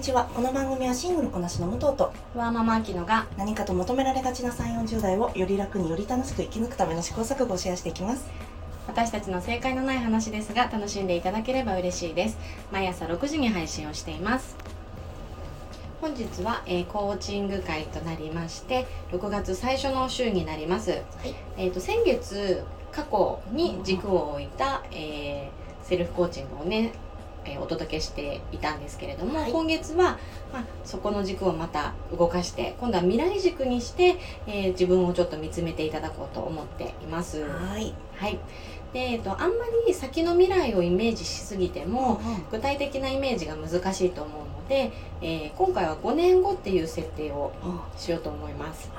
にちは。この番組はシングルこなしの武藤とワーママアキノが何かと求められがちな 3,40 代をより楽により楽しく生き抜くための試行錯誤をシェアしていきます。私たちの正解のない話ですが、楽しんでいただければ嬉しいです。毎朝6時に配信をしています。本日は、コーチング会となりまして、6月最初の週になります。先月過去に軸を置いた、セルフコーチングをねお届けしていたんですけれども、今月は、そこの軸をまた動かして、今度は未来軸にして、自分をちょっと見つめていただこうと思っています。であんまり先の未来をイメージしすぎても、具体的なイメージが難しいと思うので、今回は5年後っていう設定をしようと思います。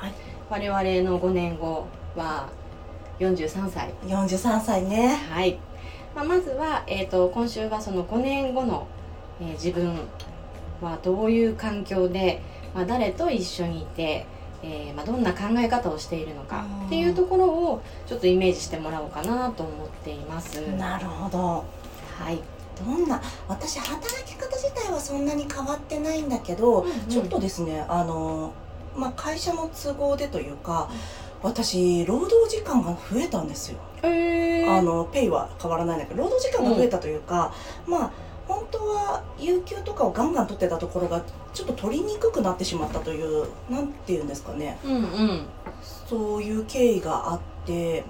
我々の5年後は43歳。43歳ね。まずは、今週はその5年後の、自分はどういう環境で、誰と一緒にいて、どんな考え方をしているのかっていうところをちょっとイメージしてもらおうかなと思っています。なるほど。私働き方自体はそんなに変わってないんだけど、ちょっとですね、会社の都合でというか、私労働時間が増えたんですよ。ペイは変わらないんだけど、労働時間が増えたというか、本当は有給とかをガンガン取ってたところがちょっと取りにくくなってしまったという、なんていうんですかね、そういう経緯があって、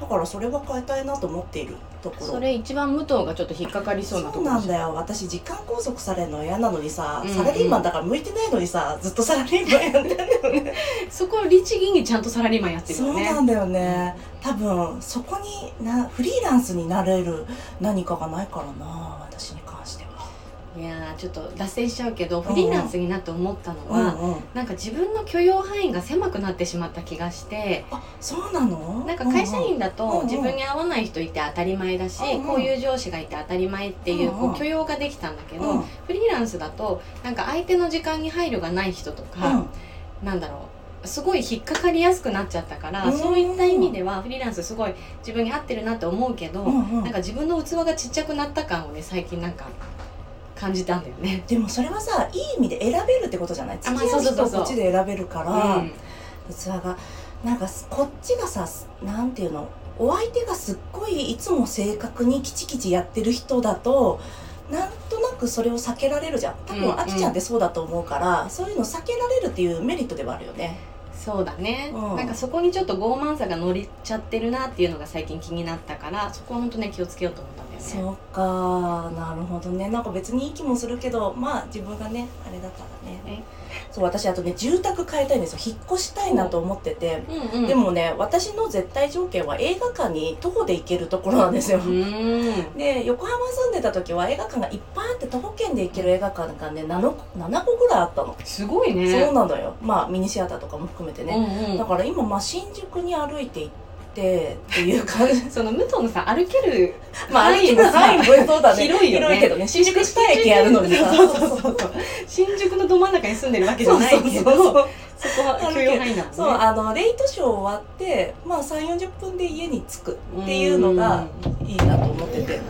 だからそれは変えたいなと思っているところ。それ一番武藤がちょっと引っかかりそうなところ。そうなんだよ。私時間拘束されるの嫌なのにさ、サラリーマンだから向いてないのにさ、ずっとサラリーマンやってるよね。そこを律儀にちゃんとサラリーマンやってるよね。そうなんだよね。多分そこにフリーランスになれる何かがないからな、私に関しては。いやちょっと脱線しちゃうけど、フリーランスになって思ったのは、なんか自分の許容範囲が狭くなってしまった気がして。そうなの？なんか会社員だと自分に合わない人いて当たり前だし、こういう上司がいて当たり前っていう、こう許容ができたんだけど、フリーランスだとなんか相手の時間に配慮がない人とか、なんだろう、すごい引っかかりやすくなっちゃったから、そういった意味ではフリーランスすごい自分に合ってるなって思うけど、なんか自分の器がちっちゃくなった感をね、最近なんか感じたんだよね。でもそれはさ、いい意味で選べるってことじゃない？付き合う人をこっちで選べるから、器がなんかこっちがさ、なんていうの、お相手がすっごいいつも正確にきちきちやってる人だと、なんとなくそれを避けられるじゃん。多分あきちゃんってそうだと思うから、そういうの避けられるっていうメリットではあるよね。そうだね、なんかそこにちょっと傲慢さが乗りちゃってるなっていうのが最近気になったから、そこは本当ね、気をつけようと思ったんだよね。そうか、なるほどね。なんか別にいい気もするけど、自分がねあれだからね。そう、私あとね、住宅買いたいんですよ。引っ越したいなと思ってて、でもね、私の絶対条件は映画館に徒歩で行けるところなんですよ。で、横浜住んでた時は映画館がいっぱいあって、徒歩圏で行ける映画館がね 7個ぐらいあったの。すごいね。そうなのよ。ミニシアターとかも含めてね、だから今新宿に歩いて行ってっていう感じ。その武藤のさ、歩ける範囲もさ、広いよね。広いけどね、新宿下駅あるのにさ、新宿のど真ん中に住んでるわけじゃないけど、そこは許容範囲なんね。そう、レイトショー終わって、3、40分で家に着くっていうのがいいなと思ってて。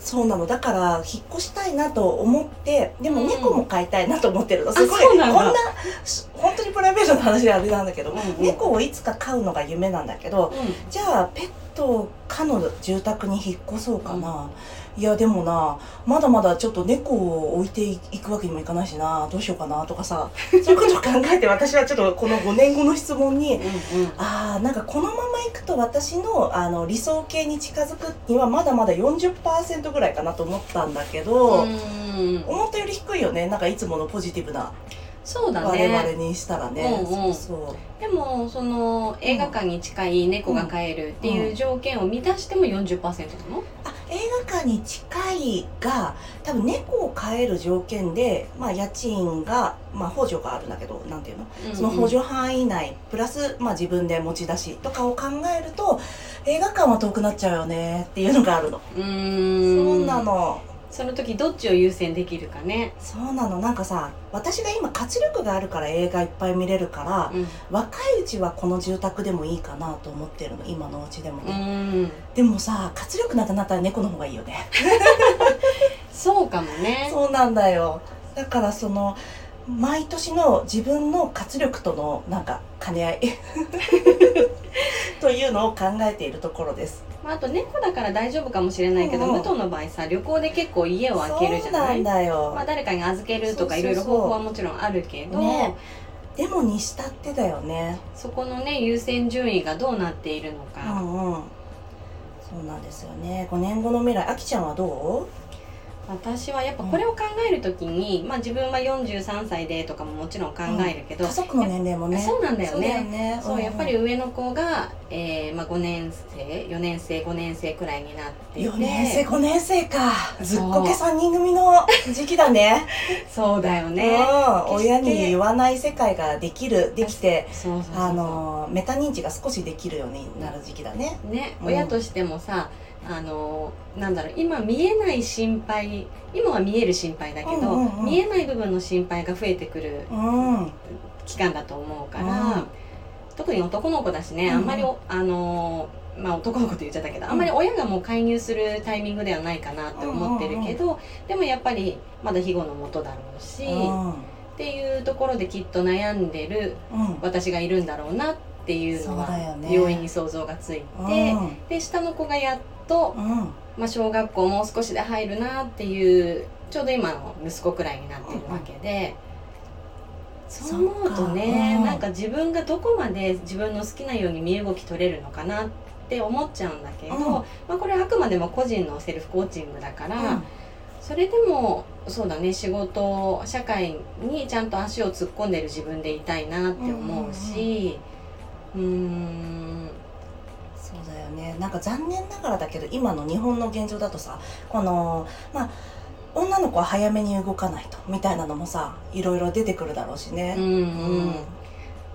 そうなの。だから引っ越したいなと思って、でも猫も飼いたいなと思ってるの。すごいこんな本当にプライベートの話であれなんだけど、猫をいつか飼うのが夢なんだけど、じゃあペットかの住宅に引っ越そうかな、いやでもな、まだまだちょっと猫を置いていくわけにもいかないしな、どうしようかなとかさ、そういうことを考えて、私はちょっとこの5年後の質問になんかこのままいくと私の、理想形に近づくにはまだまだ 40% ぐらいかなと思ったんだけど、思ったより低いよね。なんかいつものポジティブな、そうだね、我々にしたらね。でもその映画館に近い、猫が飼えるっていう条件を満たしても 40% なの？映画館に近いが、多分猫を飼える条件で、家賃が、補助があるんだけど、なんていうの、その補助範囲内プラス、自分で持ち出しとかを考えると、映画館は遠くなっちゃうよねっていうのがあるの。そうなの。その時どっちを優先できるかね。そうなの。なんかさ、私が今活力があるから映画いっぱい見れるから、若いうちはこの住宅でもいいかなと思ってるの、今のうちでもね。でもさ、活力なくなったら猫の方がいいよね。そうかもね。そうなんだよ。だからその毎年の自分の活力とのなんか兼ね合いというのを考えているところです。あと猫だから大丈夫かもしれないけど、武藤の場合さ、旅行で結構家を空けるじゃない。そうなんだよ、まあ、誰かに預けるとかいろいろ方法はもちろんあるけど、ね、でもにしたってだよね。そこのね、優先順位がどうなっているのか、うんうん、そうなんですよね。5年後の未来、あきちゃんはどう？私はやっぱこれを考えるときに、まあ、自分は43歳でとかももちろん考えるけど、家族の年齢もね。そうなんだよね。そう、やっぱり上の子が、まあ、5年生4年生5年生くらいになっていて、4年生5年生か、ずっこけ3人組の時期だねそうだよね、うん、親に言わない世界ができる、できて、そうそうそう、メタ認知が少しできるようになる時期だね、ね、うん、親としてもさ、なんだろう、今見えない心配、今は見える心配だけど、うんうんうん、見えない部分の心配が増えてくる期間だと思うから、うん、特に男の子だしね、あんまり、まあ、男の子と言っちゃったけど、あんまり親がもう介入するタイミングではないかなって思ってるけど、うんうんうん、でもやっぱりまだ庇護のもとだろうし、うん、っていうところできっと悩んでる私がいるんだろうなっていうのは容易に想像がついて、うん、で下の子がやっと、うん、まあ、小学校もう少しで入るなっていう、ちょうど今の息子くらいになってるわけで、うん、そう思うとね、うん、なんか自分がどこまで自分の好きなように身動き取れるのかなって思っちゃうんだけど、うん、まあ、これはあくまでも個人のセルフコーチングだから、うん、それでもそうだね、仕事、社会にちゃんと足を突っ込んでる自分でいたいなって思うし、うんうんうん、そうだよね。なんか残念ながらだけど、今の日本の現状だとさ、このまあ女の子は早めに動かないとみたいなのもさ、いろいろ出てくるだろうしね、うんうんうん、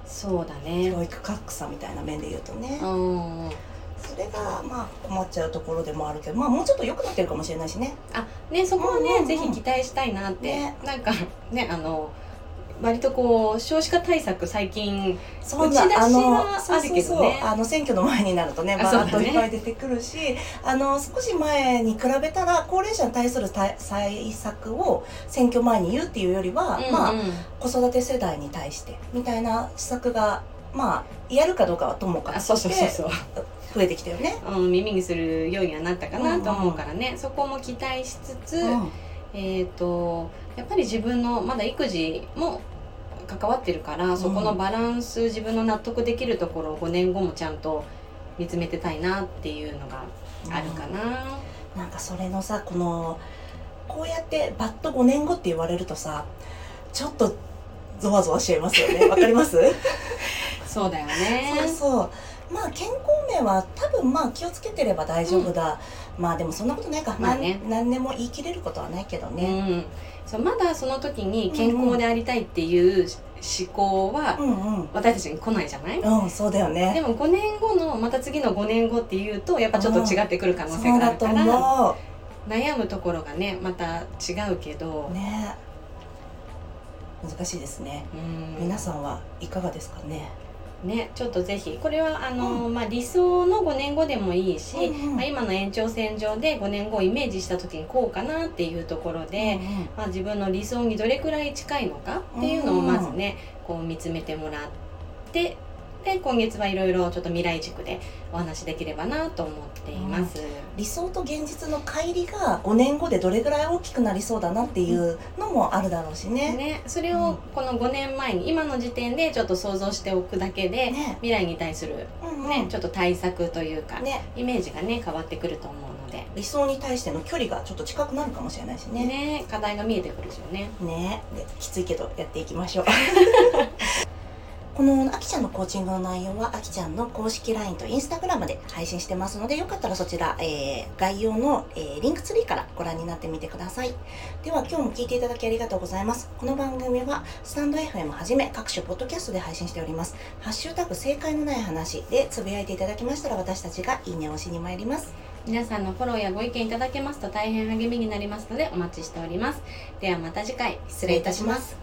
そうだね、教育格差みたいな面で言うとね、うん、それがまあ困っちゃうところでもあるけど、まあもうちょっと良くなってるかもしれないしね。あ、ね、そこはね、うんうんうん、ぜひ期待したいなって、ね、なんかね、割とこう少子化対策最近打ち出しはあるけどね。そうそうそう、選挙の前になるとね、バーッといっぱい出てくるし、ね、少し前に比べたら高齢者に対する対策を選挙前に言うっていうよりは、うんうん、まあ子育て世代に対してみたいな施策が、まあやるかどうかはともかくして、そう増えてきたよね、うん、耳にするようにはなったかなと思うからね、うんうん、そこも期待しつつ、うん、やっぱり自分のまだ育児も関わってるから、そこのバランス、自分の納得できるところを5年後もちゃんと見つめてたいなっていうのがあるかな、うん、なんかそれのさ、こうやってバッと5年後って言われるとさ、ちょっとゾワゾワしちゃいますよね。わかりますそうだよね。そうそう、まあ健康面は多分まあ気をつけてれば大丈夫だ、うん、まあでもそんなことないか、まあね、何でも言い切れることはないけどね、うん、そう、まだその時に健康でありたいっていう思考は私たちに来ないじゃない、うんうんうん、そうだよね。でも5年後のまた次の5年後っていうと、やっぱちょっと違ってくる可能性があるから、うん、悩むところがね、また違うけどね、難しいですね、うん、皆さんはいかがですかね。ね、ちょっとぜひこれはうん、まあ、理想の5年後でもいいし、うんうん、まあ、今の延長線上で5年後をイメージした時にこうかなっていうところで、うんうん、まあ、自分の理想にどれくらい近いのかっていうのをまずね、こう見つめてもらって、で今月はいろいろちょっと未来軸でお話できればなと思っています、うん、理想と現実の乖離が5年後でどれぐらい大きくなりそうだなっていうのもあるだろうし ね、それをこの5年前に今の時点でちょっと想像しておくだけで、ね、未来に対する、ね、うんうん、ちょっと対策というか、ね、イメージがね変わってくると思うので、理想に対しての距離がちょっと近くなるかもしれないし ね、課題が見えてくるでしょう ね、きついけどやっていきましょうこのあきちゃんのコーチングの内容はあきちゃんの公式 LINE と Instagram で配信してますので、よかったらそちら、概要の、リンクツリーからご覧になってみてください。では今日も聞いていただきありがとうございます。この番組はスタンド FM はじめ各種ポッドキャストで配信しております。ハッシュタグ正解のない話でつぶやいていただきましたら、私たちがいいねをしに参ります。皆さんのフォローやご意見いただけますと大変励みになりますのでお待ちしております。ではまた次回、失礼いたします。